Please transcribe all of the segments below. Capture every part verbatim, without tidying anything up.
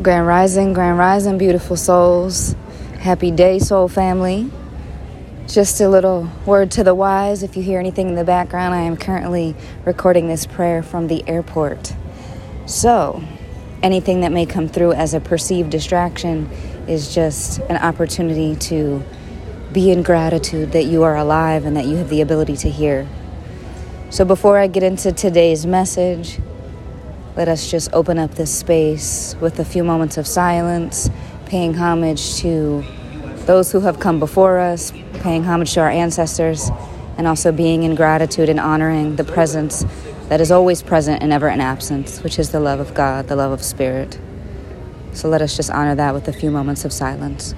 Grand Rising, Grand Rising, beautiful souls. Happy day, soul family. Just a little word to the wise. If you hear anything in the background, I am currently recording this prayer from the airport. So, anything that may come through as a perceived distraction is just an opportunity to be in gratitude that you are alive and that you have the ability to hear. So before I get into today's message, let us just open up this space with a few moments of silence, paying homage to those who have come before us, paying homage to our ancestors, and also being in gratitude and honoring the presence that is always present and never in absence, which is the love of God, the love of spirit. So let us just honor that with a few moments of silence.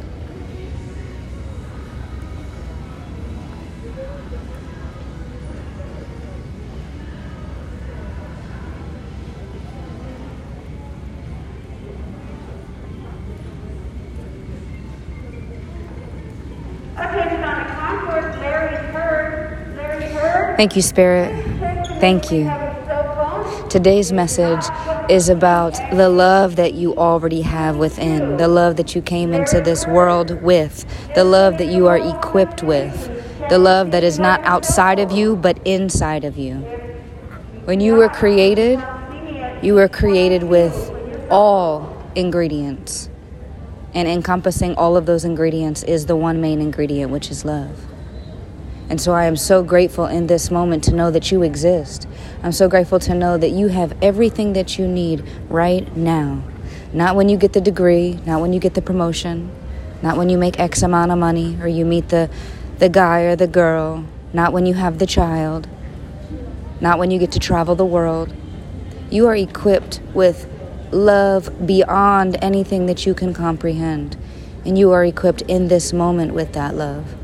Thank you, Spirit. Thank you. Today's message is about the love that you already have within, the love that you came into this world with, the love that you are equipped with, the love that is not outside of you, but inside of you. When you were created, you were created with all ingredients, and encompassing all of those ingredients is the one main ingredient, which is love. And so I am so grateful in this moment to know that you exist. I'm so grateful to know that you have everything that you need right now. Not when you get the degree, not when you get the promotion, not when you make X amount of money or you meet the, the guy or the girl, not when you have the child, not when you get to travel the world. You are equipped with love beyond anything that you can comprehend. And you are equipped in this moment with that love.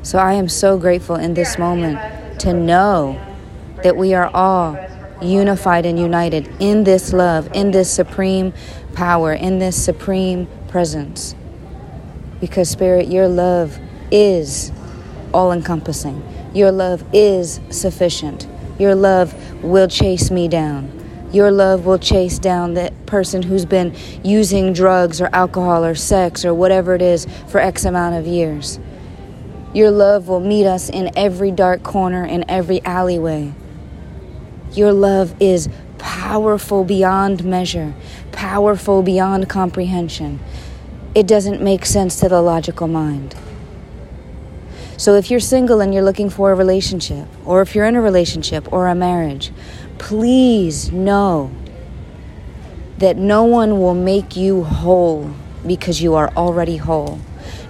So I am so grateful in this moment to know that we are all unified and united in this love, in this supreme power, in this supreme presence. Because Spirit, your love is all-encompassing. Your love is sufficient. Your love will chase me down. Your love will chase down that person who's been using drugs or alcohol or sex or whatever it is for X amount of years. Your love will meet us in every dark corner, in every alleyway. Your love is powerful beyond measure, powerful beyond comprehension. It doesn't make sense to the logical mind. So if you're single and you're looking for a relationship, or if you're in a relationship or a marriage, please know that no one will make you whole because you are already whole.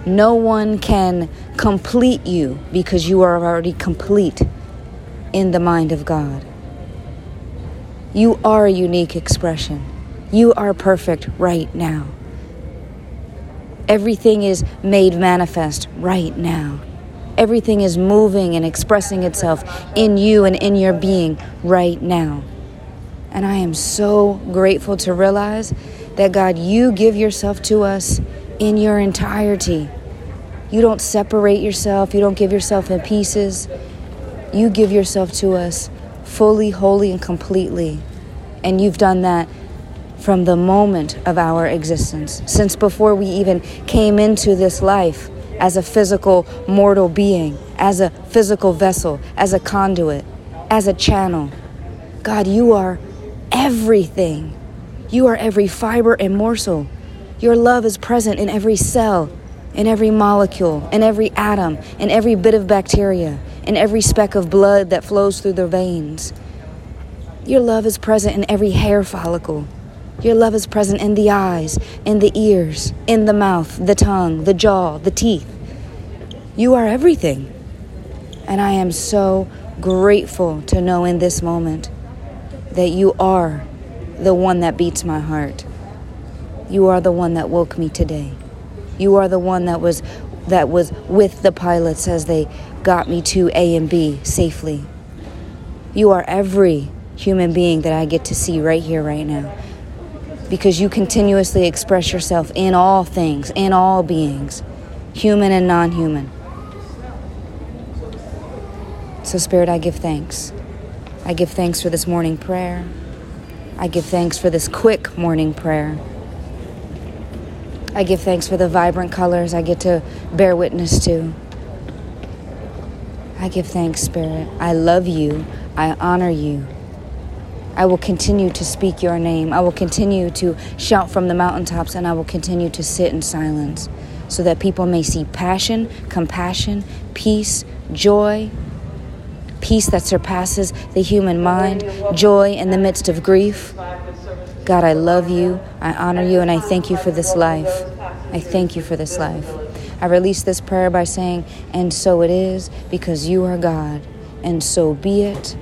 No one can complete you because you are already complete in the mind of God. You are a unique expression. You are perfect right now. Everything is made manifest right now. Everything is moving and expressing itself in you and in your being right now. And I am so grateful to realize that, God, you give yourself to us in your entirety. You don't separate yourself. You don't give yourself in pieces. You give yourself to us fully, wholly, and completely. And you've done that from the moment of our existence, since before we even came into this life as a physical mortal being, as a physical vessel, as a conduit, as a channel. God, you are everything. You are every fiber and morsel. Your love is present in every cell, in every molecule, in every atom, in every bit of bacteria, in every speck of blood that flows through the veins. Your love is present in every hair follicle. Your love is present in the eyes, in the ears, in the mouth, the tongue, the jaw, the teeth. You are everything. And I am so grateful to know in this moment that you are the one that beats my heart. You are the one that woke me today. You are the one that was that was with the pilots as they got me to A and B safely. You are every human being that I get to see right here, right now. Because you continuously express yourself in all things, in all beings, human and non-human. So Spirit, I give thanks. I give thanks for this morning prayer. I give thanks for this quick morning prayer. I give thanks for the vibrant colors I get to bear witness to. I give thanks, Spirit. I love you. I honor you. I will continue to speak your name. I will continue to shout from the mountaintops, and I will continue to sit in silence so that people may see passion, compassion, peace, joy, peace that surpasses the human mind, joy in the midst of grief. God, I love you, I honor you, and I thank you for this life. I thank you for this life. I release this prayer by saying, and so it is, because you are God, and so be it.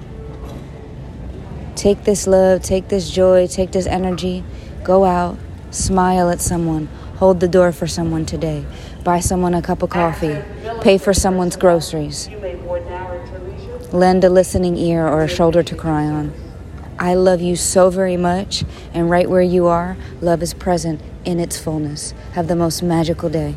Take this love, take this joy, take this energy. Go out, smile at someone, hold the door for someone today, buy someone a cup of coffee, pay for someone's groceries, lend a listening ear or a shoulder to cry on. I love you so very much, and right where you are, love is present in its fullness. Have the most magical day.